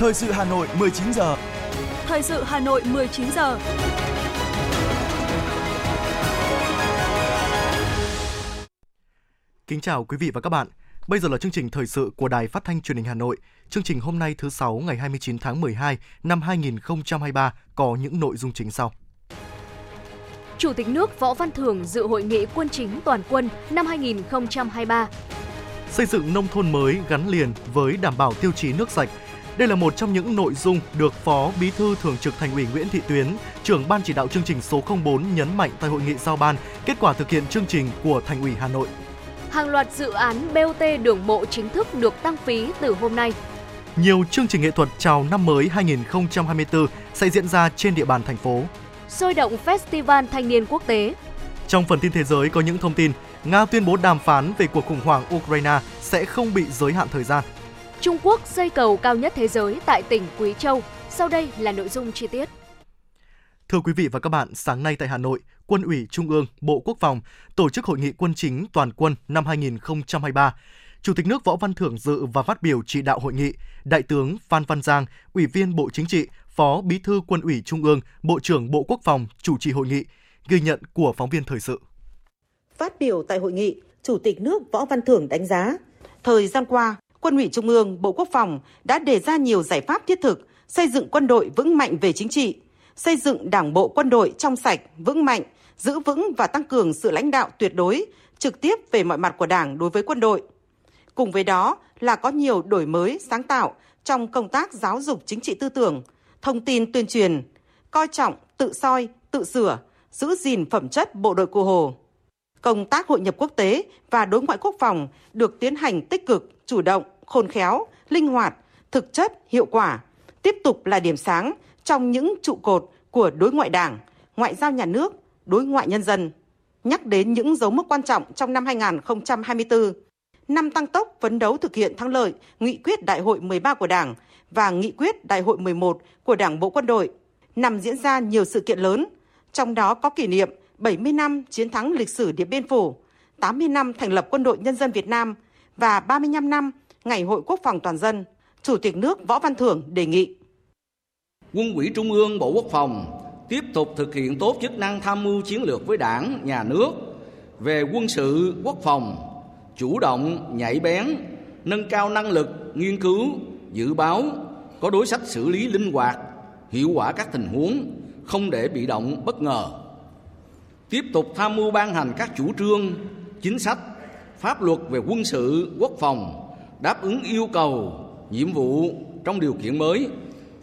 Thời sự Hà Nội 19 giờ. Thời sự Hà Nội 19 giờ. Kính chào quý vị và các bạn. Bây giờ là chương trình thời sự của Đài Phát thanh Truyền hình Hà Nội. Chương trình hôm nay thứ 6 ngày 29 tháng 12 năm 2023 có những nội dung chính sau. Chủ tịch nước Võ Văn Thưởng dự hội nghị quân chính toàn quân năm 2023. Xây dựng nông thôn mới gắn liền với đảm bảo tiêu chí nước sạch. Đây là một trong những nội dung được Phó Bí thư Thường trực Thành ủy Nguyễn Thị Tuyến, trưởng Ban chỉ đạo chương trình số 04 nhấn mạnh tại hội nghị giao ban kết quả thực hiện chương trình của Thành ủy Hà Nội. Hàng loạt dự án BOT đường bộ chính thức được tăng phí từ hôm nay. Nhiều chương trình nghệ thuật chào năm mới 2024 sẽ diễn ra trên địa bàn thành phố. Sôi động Festival Thanh niên Quốc tế. Trong phần tin thế giới có những thông tin, Nga tuyên bố đàm phán về cuộc khủng hoảng Ukraine sẽ không bị giới hạn thời gian. Trung Quốc xây cầu cao nhất thế giới tại tỉnh Quý Châu. Sau đây là nội dung chi tiết. Thưa quý vị và các bạn, sáng nay tại Hà Nội, Quân ủy Trung ương, Bộ Quốc phòng tổ chức hội nghị quân chính toàn quân năm 2023. Chủ tịch nước Võ Văn Thưởng dự và phát biểu chỉ đạo hội nghị. Đại tướng Phan Văn Giang, Ủy viên Bộ Chính trị, Phó Bí thư Quân ủy Trung ương, Bộ trưởng Bộ Quốc phòng chủ trì hội nghị. Ghi nhận của phóng viên thời sự. Phát biểu tại hội nghị, Chủ tịch nước Võ Văn Thưởng đánh giá, thời gian qua, Quân ủy Trung ương, Bộ Quốc phòng đã đề ra nhiều giải pháp thiết thực, xây dựng quân đội vững mạnh về chính trị, xây dựng Đảng bộ quân đội trong sạch, vững mạnh, giữ vững và tăng cường sự lãnh đạo tuyệt đối, trực tiếp về mọi mặt của Đảng đối với quân đội. Cùng với đó là có nhiều đổi mới, sáng tạo trong công tác giáo dục chính trị tư tưởng, thông tin tuyên truyền, coi trọng, tự soi, tự sửa, giữ gìn phẩm chất bộ đội cụ Hồ. Công tác hội nhập quốc tế và đối ngoại quốc phòng được tiến hành tích cực, chủ động, khôn khéo, linh hoạt, thực chất, hiệu quả, tiếp tục là điểm sáng trong những trụ cột của đối ngoại Đảng, ngoại giao nhà nước, đối ngoại nhân dân. Nhắc đến những dấu mốc quan trọng trong năm 2024, năm tăng tốc phấn đấu thực hiện thắng lợi nghị quyết Đại hội 13 của Đảng và nghị quyết Đại hội 11 của Đảng bộ quân đội, năm diễn ra nhiều sự kiện lớn, trong đó có kỷ niệm 70 năm chiến thắng lịch sử Điện Biên Phủ, 80 năm thành lập Quân đội Nhân dân Việt Nam và 35 năm Ngày hội Quốc phòng toàn dân. Chủ tịch nước Võ Văn Thưởng đề nghị Quân ủy Trung ương, Bộ Quốc phòng tiếp tục thực hiện tốt chức năng tham mưu chiến lược với Đảng, Nhà nước về quân sự, quốc phòng, chủ động, nhạy bén, nâng cao năng lực, nghiên cứu, dự báo, có đối sách xử lý linh hoạt, hiệu quả các tình huống, không để bị động, bất ngờ. Tiếp tục tham mưu ban hành các chủ trương, chính sách, pháp luật về quân sự, quốc phòng, đáp ứng yêu cầu, nhiệm vụ trong điều kiện mới,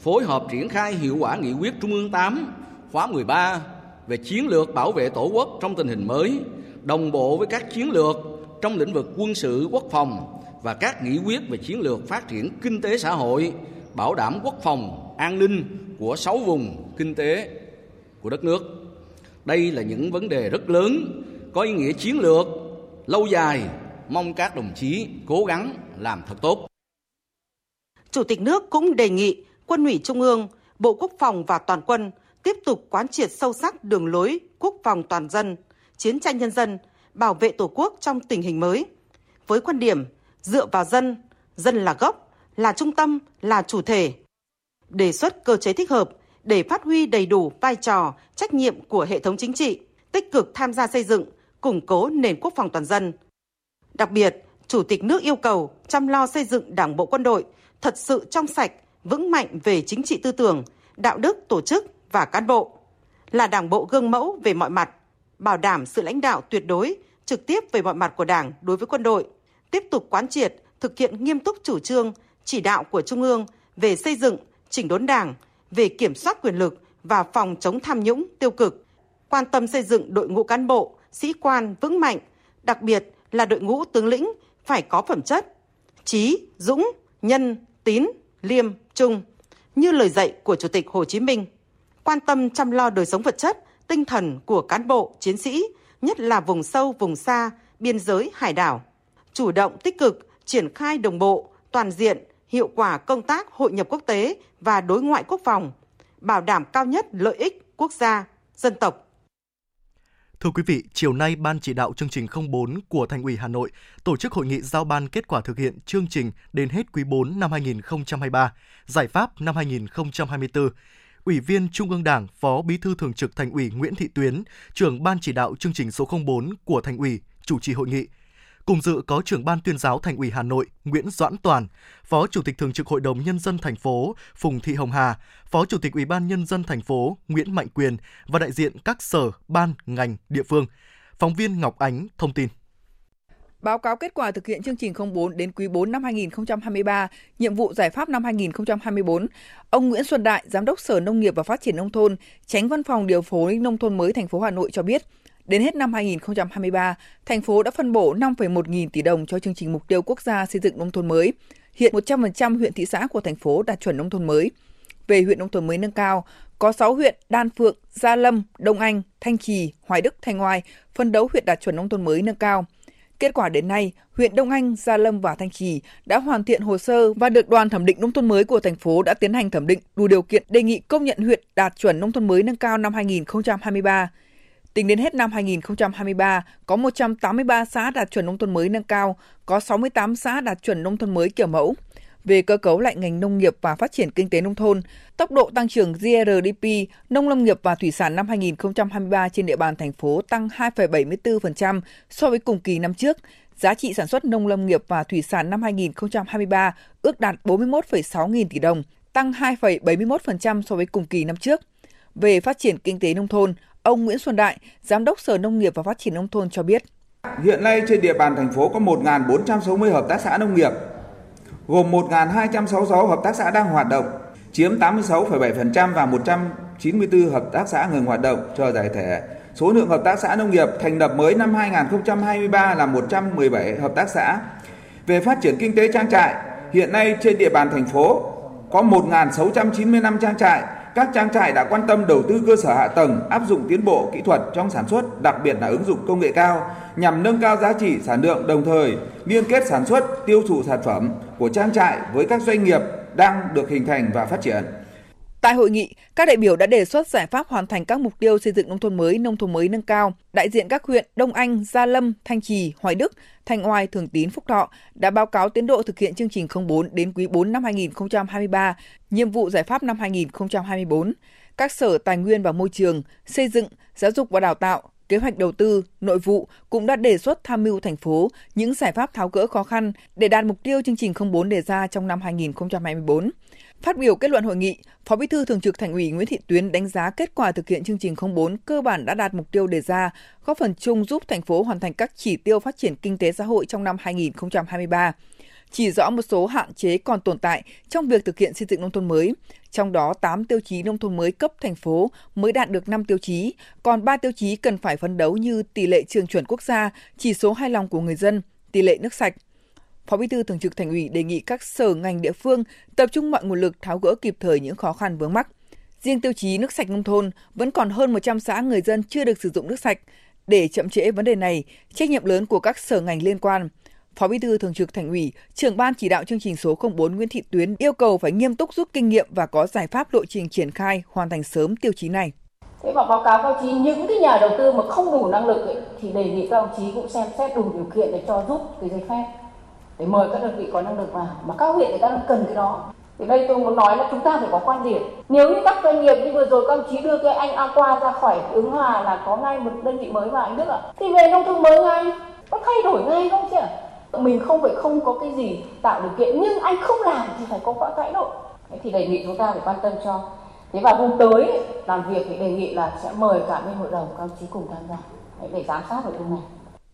phối hợp triển khai hiệu quả nghị quyết Trung ương 8, khóa 13 về chiến lược bảo vệ Tổ quốc trong tình hình mới, đồng bộ với các chiến lược trong lĩnh vực quân sự, quốc phòng và các nghị quyết về chiến lược phát triển kinh tế xã hội, bảo đảm quốc phòng, an ninh của 6 vùng kinh tế của đất nước. Đây là những vấn đề rất lớn, có ý nghĩa chiến lược, lâu dài, mong các đồng chí cố gắng làm thật tốt. Chủ tịch nước cũng đề nghị Quân ủy Trung ương, Bộ Quốc phòng và toàn quân tiếp tục quán triệt sâu sắc đường lối quốc phòng toàn dân, chiến tranh nhân dân, bảo vệ Tổ quốc trong tình hình mới. Với quan điểm dựa vào dân, dân là gốc, là trung tâm, là chủ thể, đề xuất cơ chế thích hợp để phát huy đầy đủ vai trò, trách nhiệm của hệ thống chính trị, tích cực tham gia xây dựng, củng cố nền quốc phòng toàn dân. Đặc biệt, Chủ tịch nước yêu cầu chăm lo xây dựng Đảng bộ quân đội thật sự trong sạch, vững mạnh về chính trị tư tưởng, đạo đức, tổ chức và cán bộ, là Đảng bộ gương mẫu về mọi mặt, bảo đảm sự lãnh đạo tuyệt đối, trực tiếp về mọi mặt của Đảng đối với quân đội, tiếp tục quán triệt, thực hiện nghiêm túc chủ trương, chỉ đạo của Trung ương về xây dựng, chỉnh đốn Đảng, về kiểm soát quyền lực và phòng chống tham nhũng tiêu cực, quan tâm xây dựng đội ngũ cán bộ, sĩ quan vững mạnh, đặc biệt là đội ngũ tướng lĩnh phải có phẩm chất, trí, dũng, nhân, tín, liêm, trung, như lời dạy của Chủ tịch Hồ Chí Minh, quan tâm chăm lo đời sống vật chất, tinh thần của cán bộ, chiến sĩ, nhất là vùng sâu, vùng xa, biên giới, hải đảo, chủ động tích cực, triển khai đồng bộ, toàn diện, hiệu quả công tác hội nhập quốc tế và đối ngoại quốc phòng, bảo đảm cao nhất lợi ích quốc gia, dân tộc. Thưa quý vị, chiều nay, Ban chỉ đạo chương trình 04 của Thành ủy Hà Nội tổ chức hội nghị giao ban kết quả thực hiện chương trình đến hết quý 4 năm 2023, giải pháp năm 2024. Ủy viên Trung ương Đảng, Phó Bí thư Thường trực Thành ủy Nguyễn Thị Tuyến, trưởng Ban chỉ đạo chương trình số 04 của Thành ủy, chủ trì hội nghị. Cùng dự có trưởng Ban tuyên giáo Thành ủy Hà Nội Nguyễn Doãn Toàn, Phó Chủ tịch Thường trực Hội đồng Nhân dân thành phố Phùng Thị Hồng Hà, Phó Chủ tịch Ủy ban Nhân dân thành phố Nguyễn Mạnh Quyền và đại diện các sở, ban, ngành, địa phương. Phóng viên Ngọc Ánh thông tin. Báo cáo kết quả thực hiện chương trình 04 đến quý 4 năm 2023, nhiệm vụ giải pháp năm 2024, ông Nguyễn Xuân Đại, Giám đốc Sở Nông nghiệp và Phát triển Nông thôn, Chánh Văn phòng Điều phối Nông thôn mới thành phố Hà Nội cho biết, đến hết năm 2023, thành phố đã phân bổ 5,1 nghìn tỷ đồng cho chương trình mục tiêu quốc gia xây dựng nông thôn mới. Hiện 100% huyện thị xã của thành phố đạt chuẩn nông thôn mới. Về huyện nông thôn mới nâng cao, có 6 huyện Đan Phượng, Gia Lâm, Đông Anh, Thanh Trì, Hoài Đức, Thanh Oai phấn đấu huyện đạt chuẩn nông thôn mới nâng cao. Kết quả đến nay, huyện Đông Anh, Gia Lâm và Thanh Trì đã hoàn thiện hồ sơ và được đoàn thẩm định nông thôn mới của thành phố đã tiến hành thẩm định đủ điều kiện đề nghị công nhận huyện đạt chuẩn nông thôn mới nâng cao năm 2023. Tính đến hết năm 2023, có 183 xã đạt chuẩn nông thôn mới nâng cao, có 68 xã đạt chuẩn nông thôn mới kiểu mẫu. Về cơ cấu lại ngành nông nghiệp và phát triển kinh tế nông thôn, tốc độ tăng trưởng GRDP, nông lâm nghiệp và thủy sản năm 2023 trên địa bàn thành phố tăng 2,74% so với cùng kỳ năm trước. Giá trị sản xuất nông lâm nghiệp và thủy sản năm 2023 ước đạt 41,6 nghìn tỷ đồng, tăng 2,71% so với cùng kỳ năm trước. Về phát triển kinh tế nông thôn, ông Nguyễn Xuân Đại, Giám đốc Sở Nông nghiệp và Phát triển Nông thôn cho biết. Hiện nay trên địa bàn thành phố có 1.460 hợp tác xã nông nghiệp, gồm 1.266 hợp tác xã đang hoạt động, chiếm 86,7% và 194 hợp tác xã ngừng hoạt động, chờ giải thể. Số lượng hợp tác xã nông nghiệp thành lập mới năm 2023 là 117 hợp tác xã. Về phát triển kinh tế trang trại, hiện nay trên địa bàn thành phố có 1.695 trang trại. Các trang trại đã quan tâm đầu tư cơ sở hạ tầng, áp dụng tiến bộ kỹ thuật trong sản xuất, đặc biệt là ứng dụng công nghệ cao, nhằm nâng cao giá trị sản lượng, đồng thời liên kết sản xuất, tiêu thụ sản phẩm của trang trại với các doanh nghiệp đang được hình thành và phát triển. Tại hội nghị, các đại biểu đã đề xuất giải pháp hoàn thành các mục tiêu xây dựng nông thôn mới nâng cao. Đại diện các huyện Đông Anh, Gia Lâm, Thanh Trì, Hoài Đức, Thanh Oai, Thường Tín, Phúc Thọ đã báo cáo tiến độ thực hiện chương trình 04 đến quý 4 năm 2023, nhiệm vụ giải pháp năm 2024. Các sở Tài nguyên và Môi trường, Xây dựng, Giáo dục và Đào tạo, Kế hoạch đầu tư, Nội vụ cũng đã đề xuất tham mưu thành phố những giải pháp tháo gỡ khó khăn để đạt mục tiêu chương trình 04 đề ra trong năm 2024. Phát biểu kết luận hội nghị, Phó Bí thư Thường trực Thành ủy Nguyễn Thị Tuyến đánh giá kết quả thực hiện chương trình 04 cơ bản đã đạt mục tiêu đề ra, góp phần chung giúp thành phố hoàn thành các chỉ tiêu phát triển kinh tế xã hội trong năm 2023. Chỉ rõ một số hạn chế còn tồn tại trong việc thực hiện xây dựng nông thôn mới, trong đó 8 tiêu chí nông thôn mới cấp thành phố mới đạt được 5 tiêu chí, còn 3 tiêu chí cần phải phấn đấu như tỷ lệ trường chuẩn quốc gia, chỉ số hài lòng của người dân, tỷ lệ nước sạch. Phó Bí thư Thường trực Thành ủy đề nghị các sở ngành địa phương tập trung mọi nguồn lực tháo gỡ kịp thời những khó khăn vướng mắc. Riêng tiêu chí nước sạch nông thôn vẫn còn hơn 100 xã người dân chưa được sử dụng nước sạch. Để chậm trễ vấn đề này, trách nhiệm lớn của các sở ngành liên quan. Phó Bí thư Thường trực Thành ủy, trưởng Ban chỉ đạo chương trình số 04 Nguyễn Thị Tuyến yêu cầu phải nghiêm túc rút kinh nghiệm và có giải pháp lộ trình triển khai hoàn thành sớm tiêu chí này. Thế và báo cáo các chí những cái nhà đầu tư mà không đủ năng lực ấy, thì đề nghị các đồng chí cũng xem xét đủ điều kiện để cho rút cái giấy phép để mời các đơn vị có năng lực vào, mà các huyện người ta đang cần cái đó. Thì đây tôi muốn nói là chúng ta phải có quan điểm. Nếu như các doanh nghiệp như vừa rồi các đồng chí đưa cái anh Aqua ra khỏi Ứng Hòa là có ngay một đơn vị mới vào anh Đức ạ. Thì về nông thôn mới ngay, có thay đổi ngay không chứ? Mình không phải không có cái gì tạo điều kiện, nhưng anh không làm thì phải có quá thái độ. Thì đề nghị chúng ta phải quan tâm cho. Thế và hôm tới làm việc thì đề nghị là sẽ mời cả bên hội đồng các đồng chí cùng tham gia để giám sát ở bên này.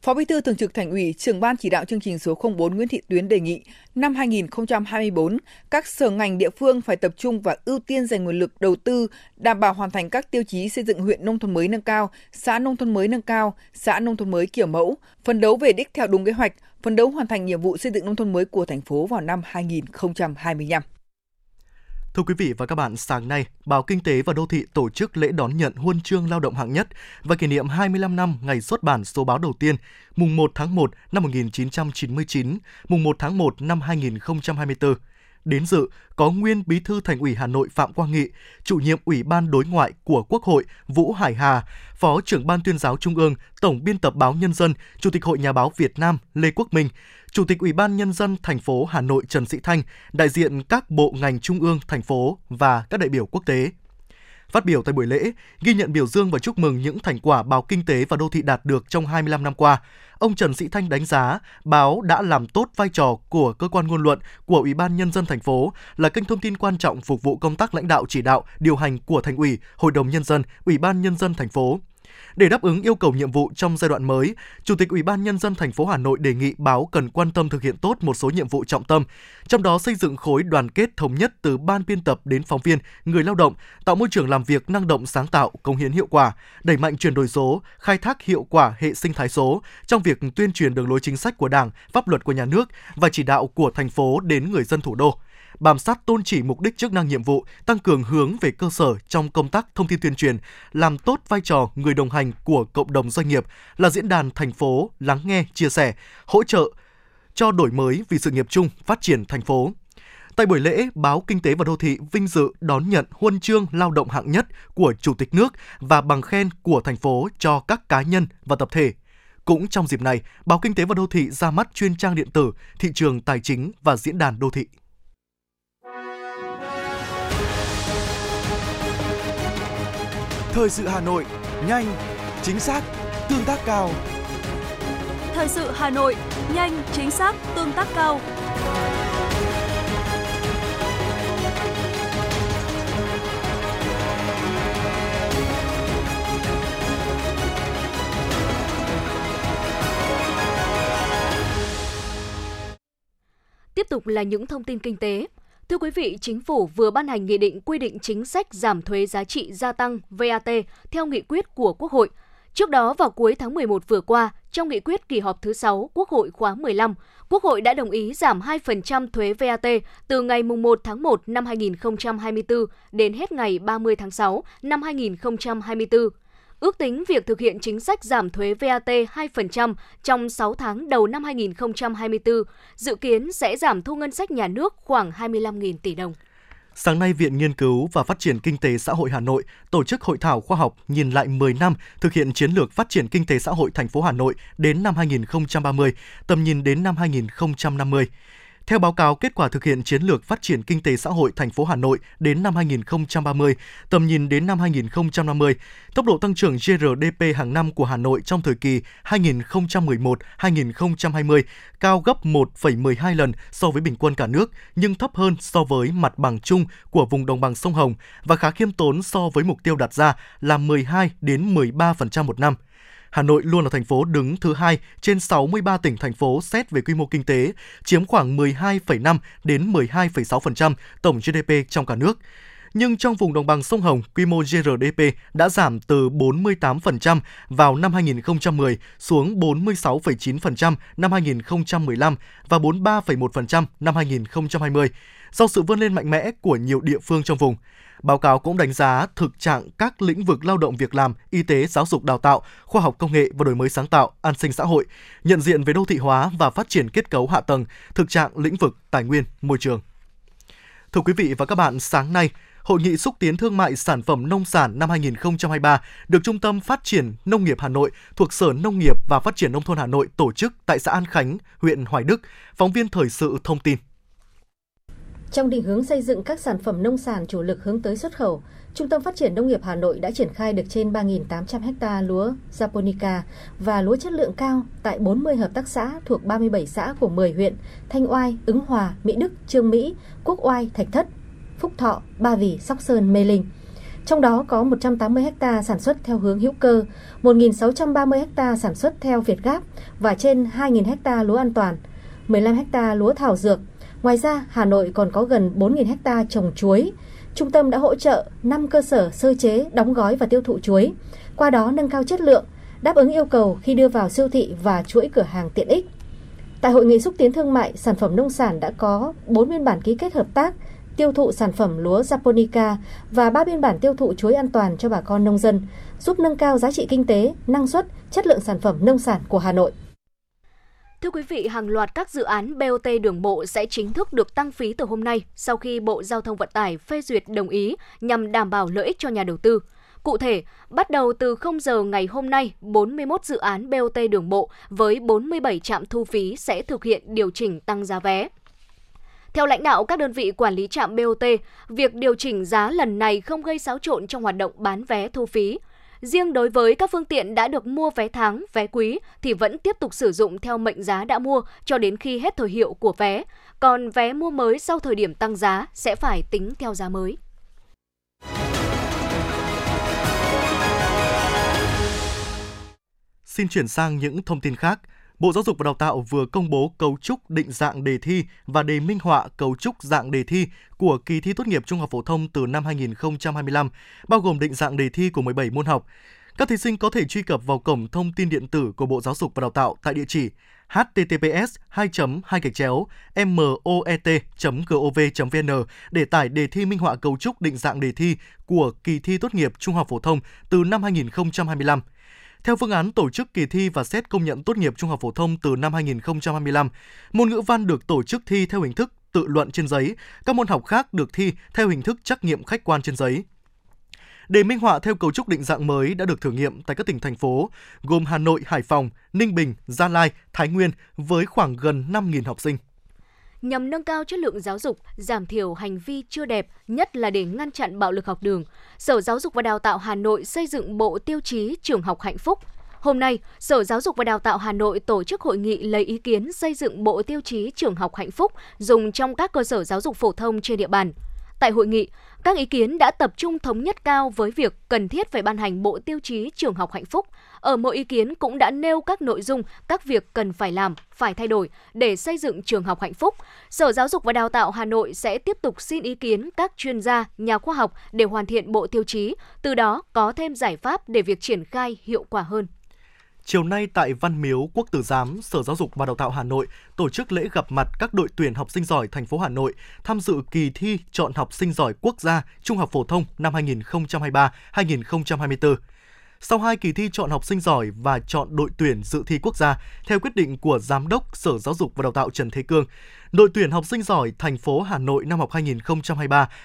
Phó Bí thư Thường trực Thành ủy, trưởng Ban chỉ đạo chương trình số 04 Nguyễn Thị Tuyến đề nghị năm 2024, các sở ngành địa phương phải tập trung và ưu tiên dành nguồn lực đầu tư đảm bảo hoàn thành các tiêu chí xây dựng huyện nông thôn mới nâng cao, xã nông thôn mới nâng cao, xã nông thôn mới kiểu mẫu, phấn đấu về đích theo đúng kế hoạch, phấn đấu hoàn thành nhiệm vụ xây dựng nông thôn mới của thành phố vào năm 2025. Thưa quý vị và các bạn, sáng nay, Báo Kinh tế và Đô thị tổ chức lễ đón nhận Huân chương Lao động hạng nhất và kỷ niệm 25 năm ngày xuất bản số báo đầu tiên, mùng 1 tháng 1 năm 1999, mùng 1 tháng 1 năm 2024. Đến dự có nguyên Bí thư Thành ủy Hà Nội Phạm Quang Nghị, Chủ nhiệm Ủy ban Đối ngoại của Quốc hội Vũ Hải Hà, Phó trưởng Ban Tuyên giáo Trung ương, Tổng biên tập báo Nhân dân, Chủ tịch Hội Nhà báo Việt Nam Lê Quốc Minh, Chủ tịch Ủy ban Nhân dân thành phố Hà Nội Trần Sĩ Thanh, đại diện các bộ ngành trung ương, thành phố và các đại biểu quốc tế. Phát biểu tại buổi lễ, ghi nhận, biểu dương và chúc mừng những thành quả Báo Kinh tế và Đô thị đạt được trong 25 năm qua, ông Trần Sĩ Thanh đánh giá báo đã làm tốt vai trò của cơ quan ngôn luận của Ủy ban Nhân dân thành phố, là kênh thông tin quan trọng phục vụ công tác lãnh đạo, chỉ đạo, điều hành của Thành ủy, Hội đồng Nhân dân, Ủy ban Nhân dân thành phố. Để đáp ứng yêu cầu nhiệm vụ trong giai đoạn mới, Chủ tịch Ủy ban Nhân dân thành phố Hà Nội đề nghị báo cần quan tâm thực hiện tốt một số nhiệm vụ trọng tâm, trong đó xây dựng khối đoàn kết thống nhất từ ban biên tập đến phóng viên, người lao động, tạo môi trường làm việc năng động, sáng tạo, cống hiến hiệu quả, đẩy mạnh chuyển đổi số, khai thác hiệu quả hệ sinh thái số trong việc tuyên truyền đường lối chính sách của Đảng, pháp luật của nhà nước và chỉ đạo của thành phố đến người dân thủ đô. Bám sát tôn chỉ, mục đích, chức năng, nhiệm vụ, tăng cường hướng về cơ sở trong công tác thông tin tuyên truyền, làm tốt vai trò người đồng hành của cộng đồng doanh nghiệp, là diễn đàn thành phố lắng nghe, chia sẻ, hỗ trợ cho đổi mới vì sự nghiệp chung, phát triển thành phố. Tại buổi lễ, Báo Kinh tế và Đô thị vinh dự đón nhận Huân chương Lao động hạng nhất của Chủ tịch nước và bằng khen của thành phố cho các cá nhân và tập thể. Cũng trong dịp này, Báo Kinh tế và Đô thị ra mắt chuyên trang điện tử, thị trường tài chính và diễn đàn đô thị. Thời sự Hà Nội, nhanh, chính xác, tương tác cao. Thời sự Hà Nội, nhanh, chính xác, tương tác cao. Tiếp tục là những thông tin kinh tế. Thưa quý vị, Chính phủ vừa ban hành nghị định quy định chính sách giảm thuế giá trị gia tăng VAT theo nghị quyết của Quốc hội. Trước đó, vào cuối tháng 11 vừa qua, trong nghị quyết kỳ họp thứ 6 Quốc hội khóa 15, Quốc hội đã đồng ý giảm 2% thuế VAT từ ngày 1 tháng 1 năm 2024 đến hết ngày 30 tháng 6 năm 2024. Ước tính việc thực hiện chính sách giảm thuế VAT 2% trong 6 tháng đầu năm 2024 dự kiến sẽ giảm thu ngân sách nhà nước khoảng 25.000 tỷ đồng. Sáng nay, Viện Nghiên cứu và Phát triển Kinh tế Xã hội Hà Nội tổ chức hội thảo khoa học nhìn lại 10 năm thực hiện chiến lược phát triển kinh tế xã hội thành phố Hà Nội đến năm 2030, tầm nhìn đến năm 2050. Theo báo cáo kết quả thực hiện chiến lược phát triển kinh tế xã hội thành phố Hà Nội đến năm 2030, tầm nhìn đến năm 2050, tốc độ tăng trưởng GRDP hàng năm của Hà Nội trong thời kỳ 2011-2020 cao gấp 1,12 lần so với bình quân cả nước, nhưng thấp hơn so với mặt bằng chung của vùng đồng bằng sông Hồng và khá khiêm tốn so với mục tiêu đặt ra là 12-13% một năm. Hà Nội luôn là thành phố đứng thứ 2 trên 63 tỉnh, thành phố xét về quy mô kinh tế, chiếm khoảng 12,5 đến 12,6% tổng GDP trong cả nước. Nhưng trong vùng đồng bằng sông Hồng, quy mô GRDP đã giảm từ 48% vào năm 2010 xuống 46,9% năm 2015 và 43,1% năm 2020, do sự vươn lên mạnh mẽ của nhiều địa phương trong vùng. Báo cáo cũng đánh giá thực trạng các lĩnh vực lao động, việc làm, y tế, giáo dục, đào tạo, khoa học công nghệ và đổi mới sáng tạo, an sinh xã hội, nhận diện về đô thị hóa và phát triển kết cấu hạ tầng, thực trạng lĩnh vực tài nguyên, môi trường. Thưa quý vị và các bạn, sáng nay, Hội nghị xúc tiến thương mại sản phẩm nông sản năm 2023 được Trung tâm Phát triển Nông nghiệp Hà Nội thuộc Sở Nông nghiệp và Phát triển Nông thôn Hà Nội tổ chức tại xã An Khánh, huyện Hoài Đức. Phóng viên Thời sự thông tin. Trong định hướng xây dựng các sản phẩm nông sản chủ lực hướng tới xuất khẩu, Trung tâm Phát triển Nông nghiệp Hà Nội đã triển khai được trên 3.800 ha lúa Japonica và lúa chất lượng cao tại 40 hợp tác xã thuộc 37 xã của 10 huyện Thanh Oai, Ứng Hòa, Mỹ Đức, Chương Mỹ, Quốc Oai, Thạch Thất, Phúc Thọ, Ba Vì, Sóc Sơn, Mê Linh. Trong đó có 180 ha sản xuất theo hướng hữu cơ, 1.630 ha sản xuất theo Việt Gáp và trên 2.000 ha lúa an toàn, 15 ha lúa thảo dược. Ngoài ra, Hà Nội còn có gần 4.000 ha trồng chuối. Trung tâm đã hỗ trợ 5 cơ sở sơ chế, đóng gói và tiêu thụ chuối, qua đó nâng cao chất lượng, đáp ứng yêu cầu khi đưa vào siêu thị và chuỗi cửa hàng tiện ích. Tại Hội nghị xúc tiến thương mại, sản phẩm nông sản đã có 4 biên bản ký kết hợp tác, tiêu thụ sản phẩm lúa Japonica và 3 biên bản tiêu thụ chuối an toàn cho bà con nông dân, giúp nâng cao giá trị kinh tế, năng suất, chất lượng sản phẩm nông sản của Hà Nội. Thưa quý vị, hàng loạt các dự án BOT đường bộ sẽ chính thức được tăng phí từ hôm nay sau khi Bộ Giao thông Vận tải phê duyệt đồng ý nhằm đảm bảo lợi ích cho nhà đầu tư. Cụ thể, bắt đầu từ 0 giờ ngày hôm nay, 41 dự án BOT đường bộ với 47 trạm thu phí sẽ thực hiện điều chỉnh tăng giá vé. Theo lãnh đạo các đơn vị quản lý trạm BOT, việc điều chỉnh giá lần này không gây xáo trộn trong hoạt động bán vé thu phí. Riêng đối với các phương tiện đã được mua vé tháng, vé quý thì vẫn tiếp tục sử dụng theo mệnh giá đã mua cho đến khi hết thời hiệu của vé. Còn vé mua mới sau thời điểm tăng giá sẽ phải tính theo giá mới. Xin chuyển sang những thông tin khác. Bộ Giáo dục và Đào tạo vừa công bố cấu trúc định dạng đề thi và đề minh họa cấu trúc dạng đề thi của kỳ thi tốt nghiệp trung học phổ thông từ năm 2025, bao gồm định dạng đề thi của 17 môn học. Các thí sinh có thể truy cập vào cổng thông tin điện tử của Bộ Giáo dục và Đào tạo tại địa chỉ https://moet.gov.vn để tải đề thi minh họa cấu trúc định dạng đề thi của kỳ thi tốt nghiệp trung học phổ thông từ năm 2025. Theo phương án tổ chức kỳ thi và xét công nhận tốt nghiệp trung học phổ thông từ năm 2025, môn ngữ văn được tổ chức thi theo hình thức tự luận trên giấy, các môn học khác được thi theo hình thức trắc nghiệm khách quan trên giấy. Đề minh họa theo cấu trúc định dạng mới đã được thử nghiệm tại các tỉnh, thành phố, gồm Hà Nội, Hải Phòng, Ninh Bình, Gia Lai, Thái Nguyên với khoảng gần 5.000 học sinh. Nhằm nâng cao chất lượng giáo dục, giảm thiểu hành vi chưa đẹp, nhất là để ngăn chặn bạo lực học đường, Sở Giáo dục và Đào tạo Hà Nội xây dựng bộ tiêu chí trường học hạnh phúc. Hôm nay, Sở Giáo dục và Đào tạo Hà Nội tổ chức hội nghị lấy ý kiến xây dựng bộ tiêu chí trường học hạnh phúc dùng trong các cơ sở giáo dục phổ thông trên địa bàn. Tại hội nghị, các ý kiến đã tập trung thống nhất cao với việc cần thiết phải ban hành bộ tiêu chí trường học hạnh phúc. Ở mỗi ý kiến cũng đã nêu các nội dung, các việc cần phải làm, phải thay đổi để xây dựng trường học hạnh phúc. Sở Giáo dục và Đào tạo Hà Nội sẽ tiếp tục xin ý kiến các chuyên gia, nhà khoa học để hoàn thiện bộ tiêu chí, từ đó có thêm giải pháp để việc triển khai hiệu quả hơn. Chiều nay tại Văn Miếu Quốc Tử Giám, Sở Giáo dục và Đào tạo Hà Nội tổ chức lễ gặp mặt các đội tuyển học sinh giỏi thành phố Hà Nội tham dự kỳ thi chọn học sinh giỏi quốc gia trung học phổ thông năm 2023-2024. Sau hai kỳ thi chọn học sinh giỏi và chọn đội tuyển dự thi quốc gia, theo quyết định của Giám đốc Sở Giáo dục và Đào tạo Trần Thế Cương, đội tuyển học sinh giỏi thành phố Hà Nội năm học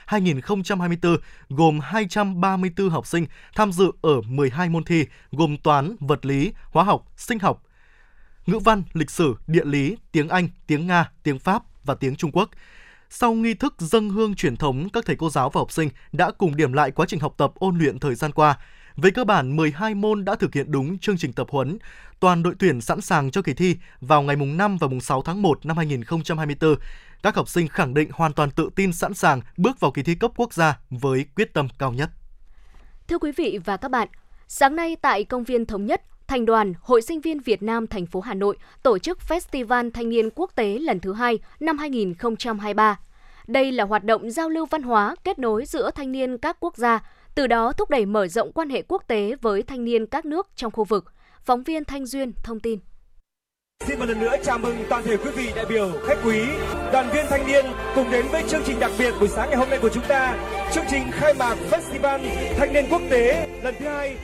2023-2024 gồm 234 học sinh tham dự ở 12 môn thi gồm toán, vật lý, hóa học, sinh học, ngữ văn, lịch sử, địa lý, tiếng Anh, tiếng Nga, tiếng Pháp và tiếng Trung Quốc. Sau nghi thức dâng hương truyền thống, các thầy cô giáo và học sinh đã cùng điểm lại quá trình học tập ôn luyện thời gian qua. Về cơ bản, 12 môn đã thực hiện đúng chương trình tập huấn. Toàn đội tuyển sẵn sàng cho kỳ thi vào ngày mùng 5 và mùng 6 tháng 1 năm 2024. Các học sinh khẳng định hoàn toàn tự tin sẵn sàng bước vào kỳ thi cấp quốc gia với quyết tâm cao nhất. Thưa quý vị và các bạn, sáng nay tại Công viên Thống Nhất, Thành đoàn Hội Sinh viên Việt Nam thành phố Hà Nội tổ chức Festival Thanh niên Quốc tế lần thứ 2 năm 2023. Đây là hoạt động giao lưu văn hóa kết nối giữa thanh niên các quốc gia, từ đó thúc đẩy mở rộng quan hệ quốc tế với thanh niên các nước trong khu vực. Phóng viên Thanh Duyên thông tin. Xin một lần nữa chào mừng toàn thể quý vị đại biểu, khách quý, đoàn viên thanh niên cùng đến với chương trình đặc biệt buổi sáng ngày hôm nay của chúng ta. Chương trình khai mạc Festival Thanh niên Quốc tế lần thứ 2.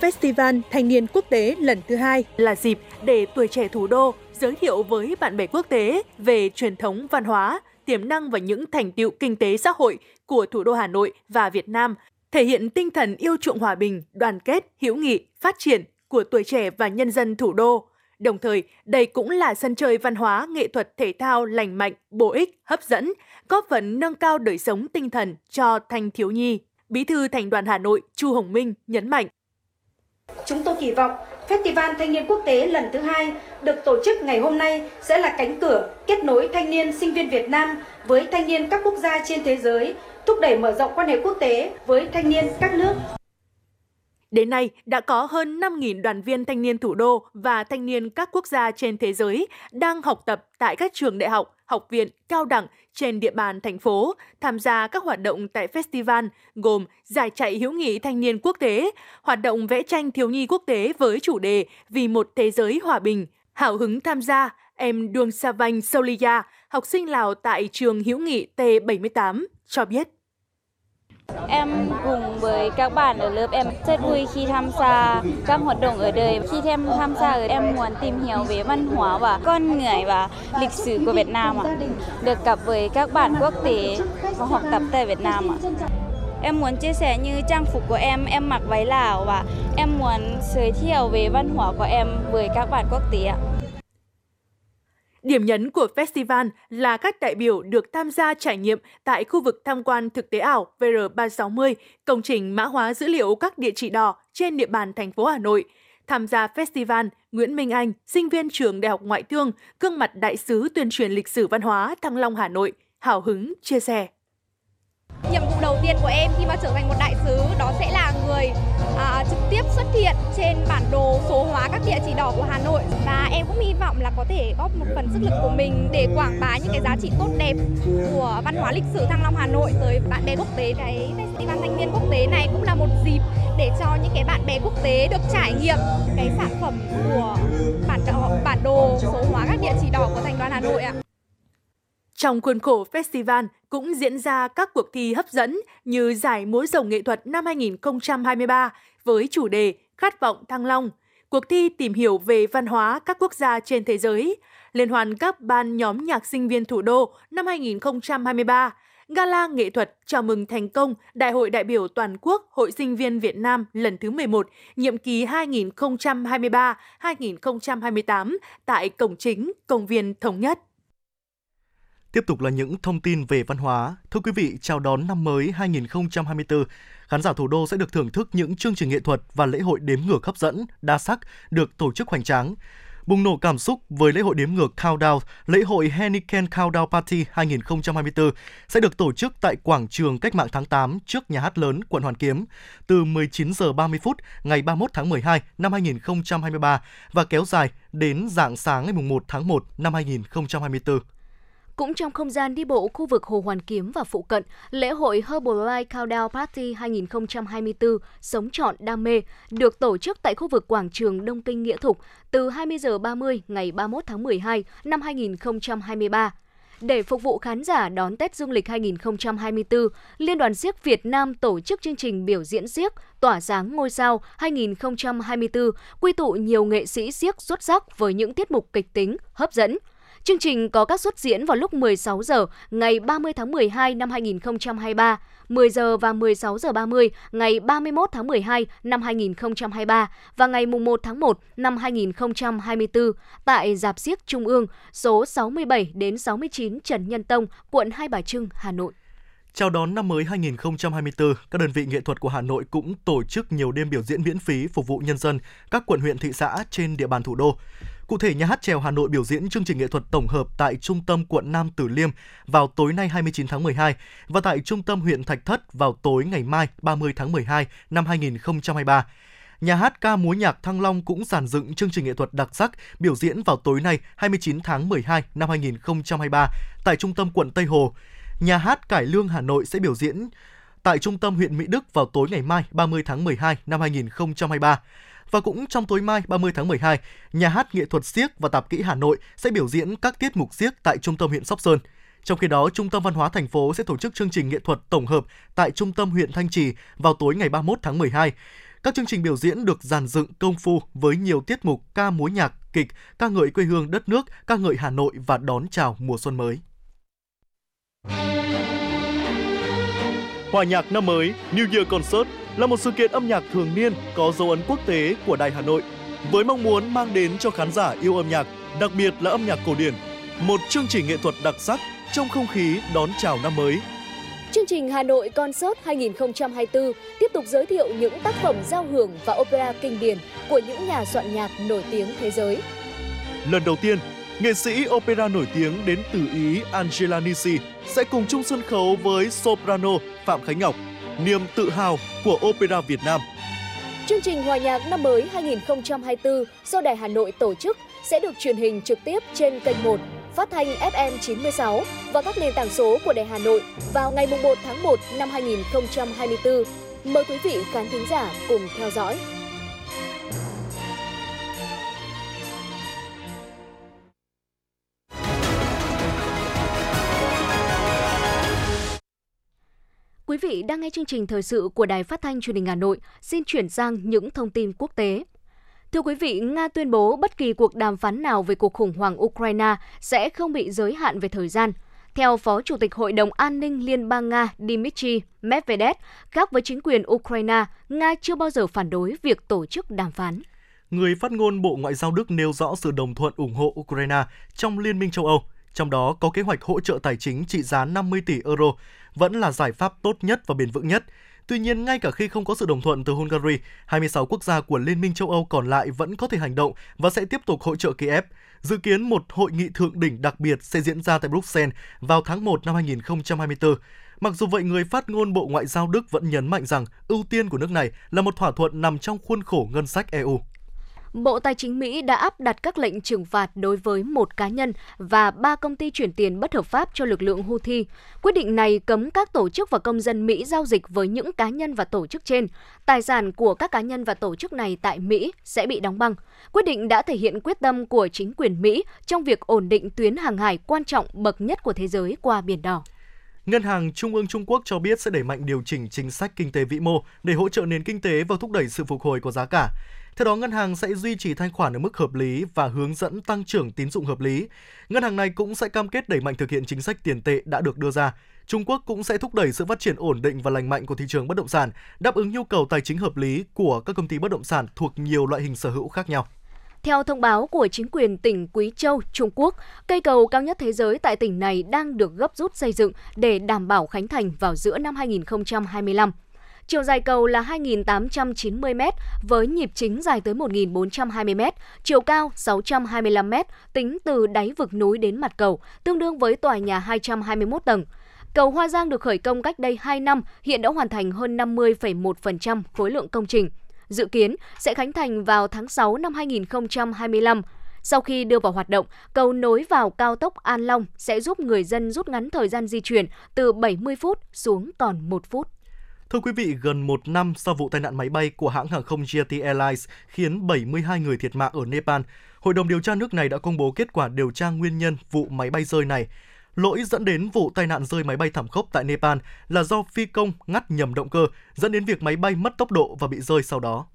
Festival Thanh niên Quốc tế lần thứ 2 là dịp để tuổi trẻ thủ đô giới thiệu với bạn bè quốc tế về truyền thống văn hóa, tiềm năng và những thành tựu kinh tế xã hội của thủ đô Hà Nội và Việt Nam, thể hiện tinh thần yêu chuộng hòa bình, đoàn kết, hữu nghị, phát triển của tuổi trẻ và nhân dân thủ đô. Đồng thời, đây cũng là sân chơi văn hóa, nghệ thuật, thể thao lành mạnh, bổ ích, hấp dẫn, góp phần nâng cao đời sống tinh thần cho thanh thiếu nhi. Bí thư Thành đoàn Hà Nội Chu Hồng Minh nhấn mạnh. Chúng tôi kỳ vọng Festival Thanh niên Quốc tế lần thứ 2 được tổ chức ngày hôm nay sẽ là cánh cửa kết nối thanh niên sinh viên Việt Nam với thanh niên các quốc gia trên thế giới, thúc đẩy mở rộng quan hệ quốc tế với thanh niên các nước. Đến nay, đã có hơn 5.000 đoàn viên thanh niên thủ đô và thanh niên các quốc gia trên thế giới đang học tập tại các trường đại học, học viện, cao đẳng trên địa bàn thành phố, tham gia các hoạt động tại festival gồm giải chạy hữu nghị thanh niên quốc tế, hoạt động vẽ tranh thiếu nhi quốc tế với chủ đề Vì một thế giới hòa bình. Hào hứng tham gia, em Đường Sa Vành Soliya, học sinh Lào tại trường hữu nghị T78, cho biết. Em cùng với các bạn ở lớp em rất vui khi tham gia các hoạt động ở đời. Khi em tham gia, em muốn tìm hiểu về văn hóa và con người và lịch sử của Việt Nam ạ. Được gặp với các bạn quốc tế và học tập tại Việt Nam ạ. Em muốn chia sẻ như trang phục của em mặc váy Lào và em muốn giới thiệu về văn hóa của em với các bạn quốc tế ạ. Điểm nhấn của festival là các đại biểu được tham gia trải nghiệm tại khu vực tham quan thực tế ảo VR360, công trình mã hóa dữ liệu các địa chỉ đỏ trên địa bàn thành phố Hà Nội. Tham gia festival, Nguyễn Minh Anh, sinh viên trường Đại học Ngoại thương, gương mặt đại sứ tuyên truyền lịch sử văn hóa Thăng Long Hà Nội, hào hứng chia sẻ. Nhiệm vụ đầu tiên của em khi mà trở thành một đại sứ đó sẽ là người trực tiếp xuất hiện trên bản đồ số hóa các địa chỉ đỏ của Hà Nội, và em cũng hy vọng là có thể góp một phần sức lực của mình để quảng bá những cái giá trị tốt đẹp của văn hóa lịch sử Thăng Long Hà Nội tới bạn bè quốc tế. Cái festival thanh niên quốc tế này cũng là một dịp để cho những cái bạn bè quốc tế được trải nghiệm cái sản phẩm của bản đồ số hóa các địa chỉ đỏ của Thành đoàn Hà Nội ạ. Trong khuôn khổ festival cũng diễn ra các cuộc thi hấp dẫn như Giải Múa Rồng Nghệ Thuật năm 2023 với chủ đề Khát vọng Thăng Long, cuộc thi tìm hiểu về văn hóa các quốc gia trên thế giới, Liên hoan các ban nhóm nhạc sinh viên thủ đô năm 2023, Gala Nghệ thuật chào mừng thành công Đại hội đại biểu toàn quốc Hội Sinh viên Việt Nam lần thứ 11, nhiệm kỳ 2023-2028 tại Cổng Chính, Công viên Thống Nhất. Tiếp tục là những thông tin về văn hóa. Thưa quý vị, chào đón năm mới 2024, khán giả thủ đô sẽ được thưởng thức những chương trình nghệ thuật và lễ hội đếm ngược hấp dẫn, đa sắc được tổ chức hoành tráng. Bùng nổ cảm xúc với lễ hội đếm ngược Countdown, lễ hội Heineken Countdown Party 2024 sẽ được tổ chức tại Quảng trường Cách mạng tháng 8 trước Nhà hát lớn quận Hoàn Kiếm từ 19h30 ngày 31 tháng 12 năm 2023 và kéo dài đến rạng sáng ngày 1 tháng 1 năm 2024. Cũng trong không gian đi bộ khu vực Hồ Hoàn Kiếm và phụ cận, lễ hội Herbalife Countdown Party 2024 Sống Trọn Đam Mê được tổ chức tại khu vực Quảng trường Đông Kinh Nghĩa Thục từ 20h30 ngày 31 tháng 12 năm 2023. Để phục vụ khán giả đón Tết Dương lịch 2024, Liên đoàn Xiếc Việt Nam tổ chức chương trình biểu diễn xiếc Tỏa sáng ngôi sao 2024, quy tụ nhiều nghệ sĩ xiếc xuất sắc với những tiết mục kịch tính, hấp dẫn. Chương trình có các suất diễn vào lúc 16 giờ ngày 30 tháng 12 năm 2023, 10 giờ và 16 giờ 30 ngày 31 tháng 12 năm 2023 và ngày 1 tháng 1 năm 2024 tại Rạp Xiếc Trung ương số 67 đến 69 Trần Nhân Tông, quận Hai Bà Trưng, Hà Nội. Chào đón năm mới 2024, các đơn vị nghệ thuật của Hà Nội cũng tổ chức nhiều đêm biểu diễn miễn phí phục vụ nhân dân các quận huyện thị xã trên địa bàn thủ đô. Cụ thể, Nhà hát Chèo Hà Nội biểu diễn chương trình nghệ thuật tổng hợp tại trung tâm quận Nam Từ Liêm vào tối nay 29 tháng 12 và tại trung tâm huyện Thạch Thất vào tối ngày mai 30 tháng 12 năm 2023. Nhà hát ca múa nhạc Thăng Long cũng dàn dựng chương trình nghệ thuật đặc sắc biểu diễn vào tối nay 29 tháng 12 năm 2023 tại trung tâm quận Tây Hồ. Nhà hát Cải Lương Hà Nội sẽ biểu diễn tại trung tâm huyện Mỹ Đức vào tối ngày mai 30 tháng 12 năm 2023. Và cũng trong tối mai 30 tháng 12, Nhà hát Nghệ thuật Xiếc và Tạp kỹ Hà Nội sẽ biểu diễn các tiết mục xiếc tại trung tâm huyện Sóc Sơn. Trong khi đó, Trung tâm Văn hóa thành phố sẽ tổ chức chương trình nghệ thuật tổng hợp tại trung tâm huyện Thanh Trì vào tối ngày 31 tháng 12. Các chương trình biểu diễn được dàn dựng công phu với nhiều tiết mục ca múa nhạc, kịch, ca ngợi quê hương đất nước, ca ngợi Hà Nội và đón chào mùa xuân mới. Hòa nhạc năm mới New Year Concert là một sự kiện âm nhạc thường niên có dấu ấn quốc tế của Đài Hà Nội với mong muốn mang đến cho khán giả yêu âm nhạc, đặc biệt là âm nhạc cổ điển, một chương trình nghệ thuật đặc sắc trong không khí đón chào năm mới. Chương trình Hà Nội Concert 2024 tiếp tục giới thiệu những tác phẩm giao hưởng và opera kinh điển của những nhà soạn nhạc nổi tiếng thế giới. Lần đầu tiên, nghệ sĩ opera nổi tiếng đến từ Ý Angela Nisi sẽ cùng chung sân khấu với soprano Phạm Khánh Ngọc, niềm tự hào của opera Việt Nam. Chương trình Hòa nhạc năm mới 2024 do Đài Hà Nội tổ chức sẽ được truyền hình trực tiếp trên kênh 1, phát thanh FM 96 và các nền tảng số của Đài Hà Nội vào ngày 1 tháng 1 năm 2024. Mời quý vị khán thính giả cùng theo dõi. Quý vị đang nghe chương trình thời sự của Đài Phát thanh Truyền hình Hà Nội. Xin chuyển sang những thông tin quốc tế. Thưa quý vị, Nga tuyên bố bất kỳ cuộc đàm phán nào về cuộc khủng hoảng Ukraine sẽ không bị giới hạn về thời gian. Theo Phó Chủ tịch Hội đồng An ninh Liên bang Nga Dmitry Medvedev, khác với chính quyền Ukraine, Nga chưa bao giờ phản đối việc tổ chức đàm phán. Người phát ngôn Bộ Ngoại giao Đức nêu rõ sự đồng thuận ủng hộ Ukraine trong Liên minh châu Âu, trong đó có kế hoạch hỗ trợ tài chính trị giá 50 tỷ euro, vẫn là giải pháp tốt nhất và bền vững nhất. Tuy nhiên, ngay cả khi không có sự đồng thuận từ Hungary, 26 quốc gia của Liên minh châu Âu còn lại vẫn có thể hành động và sẽ tiếp tục hỗ trợ Kiev. Dự kiến một hội nghị thượng đỉnh đặc biệt sẽ diễn ra tại Bruxelles vào tháng 1 năm 2024. Mặc dù vậy, người phát ngôn Bộ Ngoại giao Đức vẫn nhấn mạnh rằng ưu tiên của nước này là một thỏa thuận nằm trong khuôn khổ ngân sách EU. Bộ Tài chính Mỹ đã áp đặt các lệnh trừng phạt đối với một cá nhân và 3 công ty chuyển tiền bất hợp pháp cho lực lượng Houthi. Quyết định này cấm các tổ chức và công dân Mỹ giao dịch với những cá nhân và tổ chức trên. Tài sản của các cá nhân và tổ chức này tại Mỹ sẽ bị đóng băng. Quyết định đã thể hiện quyết tâm của chính quyền Mỹ trong việc ổn định tuyến hàng hải quan trọng bậc nhất của thế giới qua Biển Đỏ. Ngân hàng Trung ương Trung Quốc cho biết sẽ đẩy mạnh điều chỉnh chính sách kinh tế vĩ mô để hỗ trợ nền kinh tế và thúc đẩy sự phục hồi của giá cả. Theo đó, ngân hàng sẽ duy trì thanh khoản ở mức hợp lý và hướng dẫn tăng trưởng tín dụng hợp lý. Ngân hàng này cũng sẽ cam kết đẩy mạnh thực hiện chính sách tiền tệ đã được đưa ra. Trung Quốc cũng sẽ thúc đẩy sự phát triển ổn định và lành mạnh của thị trường bất động sản, đáp ứng nhu cầu tài chính hợp lý của các công ty bất động sản thuộc nhiều loại hình sở hữu khác nhau. Theo thông báo của chính quyền tỉnh Quý Châu, Trung Quốc, cây cầu cao nhất thế giới tại tỉnh này đang được gấp rút xây dựng để đảm bảo khánh thành vào giữa năm 2025. Chiều dài cầu là 2.890m với nhịp chính dài tới 1.420m, chiều cao 625m tính từ đáy vực núi đến mặt cầu, tương đương với tòa nhà 221 tầng. Cầu Hoa Giang được khởi công cách đây 2 năm, hiện đã hoàn thành hơn 50,1% khối lượng công trình. Dự kiến sẽ khánh thành vào tháng 6 năm 2025. Sau khi đưa vào hoạt động, cầu nối vào cao tốc An Long sẽ giúp người dân rút ngắn thời gian di chuyển từ 70 phút xuống còn 1 phút. Thưa quý vị, gần một năm sau vụ tai nạn máy bay của hãng hàng không Jet Airlines khiến 72 người thiệt mạng ở Nepal, Hội đồng điều tra nước này đã công bố kết quả điều tra nguyên nhân vụ máy bay rơi này. Lỗi dẫn đến vụ tai nạn rơi máy bay thảm khốc tại Nepal là do phi công ngắt nhầm động cơ, dẫn đến việc máy bay mất tốc độ và bị rơi sau đó.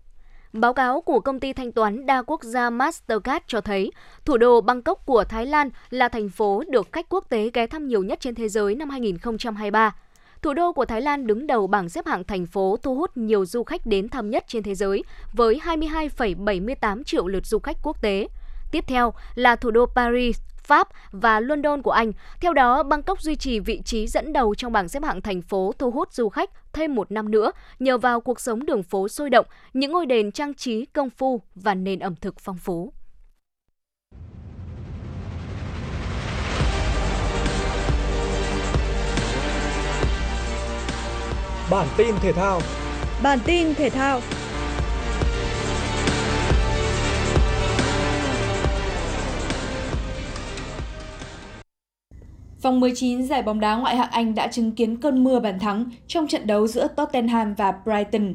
Báo cáo của công ty thanh toán đa quốc gia Mastercard cho thấy, thủ đô Bangkok của Thái Lan là thành phố được khách quốc tế ghé thăm nhiều nhất trên thế giới năm 2023. Thủ đô của Thái Lan đứng đầu bảng xếp hạng thành phố thu hút nhiều du khách đến thăm nhất trên thế giới với 22,78 triệu lượt du khách quốc tế. Tiếp theo là thủ đô Paris, Pháp và London của Anh. Theo đó, Bangkok duy trì vị trí dẫn đầu trong bảng xếp hạng thành phố thu hút du khách thêm một năm nữa nhờ vào cuộc sống đường phố sôi động, những ngôi đền trang trí công phu và nền ẩm thực phong phú. Bản tin thể thao. Vòng 19 giải bóng đá ngoại hạng Anh đã chứng kiến cơn mưa bàn thắng trong trận đấu giữa Tottenham và Brighton.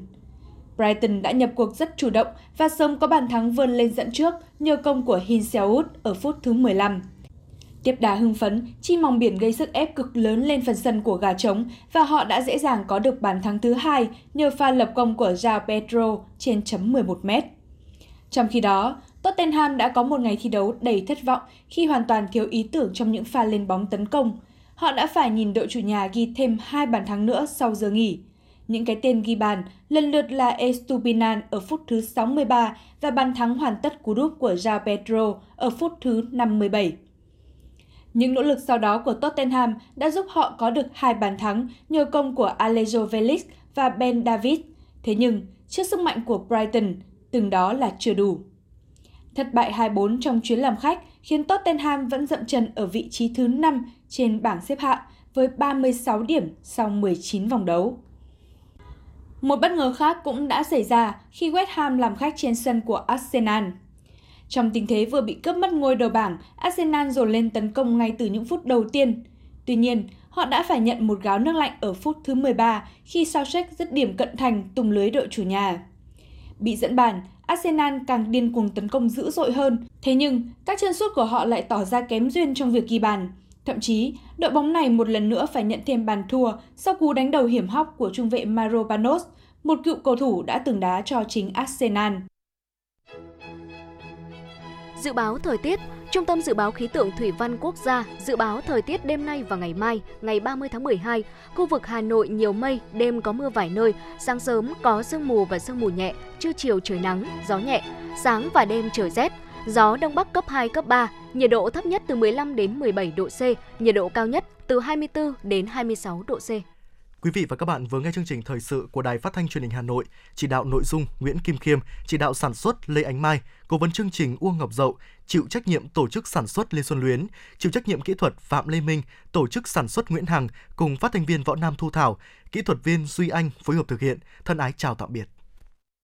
Brighton đã nhập cuộc rất chủ động và sớm có bàn thắng vươn lên dẫn trước nhờ công của Hin Seout ở phút thứ 15. Tiếp đà hưng phấn, chim mòng biển gây sức ép cực lớn lên phần sân của gà trống và họ đã dễ dàng có được bàn thắng thứ hai nhờ pha lập công của Joao Pedro trên chấm 11m. Trong khi đó, Tottenham đã có một ngày thi đấu đầy thất vọng khi hoàn toàn thiếu ý tưởng trong những pha lên bóng tấn công. Họ đã phải nhìn đội chủ nhà ghi thêm 2 bàn thắng nữa sau giờ nghỉ. Những cái tên ghi bàn lần lượt là Estupiñán ở phút thứ 63 và bàn thắng hoàn tất cú đúp của Joao Pedro ở phút thứ 57. Những nỗ lực sau đó của Tottenham đã giúp họ có được 2 bàn thắng nhờ công của Alejo Velic và Ben Davies. Thế nhưng, trước sức mạnh của Brighton, từng đó là chưa đủ. Thất bại 2-4 trong chuyến làm khách khiến Tottenham vẫn dậm chân ở vị trí thứ 5 trên bảng xếp hạng với 36 điểm sau 19 vòng đấu. Một bất ngờ khác cũng đã xảy ra khi West Ham làm khách trên sân của Arsenal. Trong tình thế vừa bị cướp mất ngôi đầu bảng, Arsenal dồn lên tấn công ngay từ những phút đầu tiên. Tuy nhiên, họ đã phải nhận một gáo nước lạnh ở phút thứ 13 khi Southgate dứt điểm cận thành tung lưới đội chủ nhà. Bị dẫn bàn, Arsenal càng điên cuồng tấn công dữ dội hơn. Thế nhưng, các chân sút của họ lại tỏ ra kém duyên trong việc ghi bàn. Thậm chí, đội bóng này một lần nữa phải nhận thêm bàn thua sau cú đánh đầu hiểm hóc của trung vệ Mauro Panos, một cựu cầu thủ đã từng đá cho chính Arsenal. Dự báo thời tiết. Trung tâm Dự báo Khí tượng Thủy văn Quốc gia dự báo thời tiết đêm nay và ngày mai, ngày 30 tháng 12, khu vực Hà Nội nhiều mây, đêm có mưa vài nơi, sáng sớm có sương mù và sương mù nhẹ, trưa chiều trời nắng, gió nhẹ, sáng và đêm trời rét, gió Đông Bắc cấp 2, cấp 3, nhiệt độ thấp nhất từ 15 đến 17 độ C, nhiệt độ cao nhất từ 24 đến 26 độ C. Quý vị và các bạn vừa nghe chương trình thời sự của Đài Phát thanh Truyền hình Hà Nội, chỉ đạo nội dung Nguyễn Kim Khiêm, chỉ đạo sản xuất Lê Ánh Mai, cố vấn chương trình Uông Ngọc Dậu, chịu trách nhiệm tổ chức sản xuất Lê Xuân Luyến, chịu trách nhiệm kỹ thuật Phạm Lê Minh, tổ chức sản xuất Nguyễn Hằng cùng phát thanh viên Võ Nam Thu Thảo, kỹ thuật viên Duy Anh phối hợp thực hiện. Thân ái chào tạm biệt.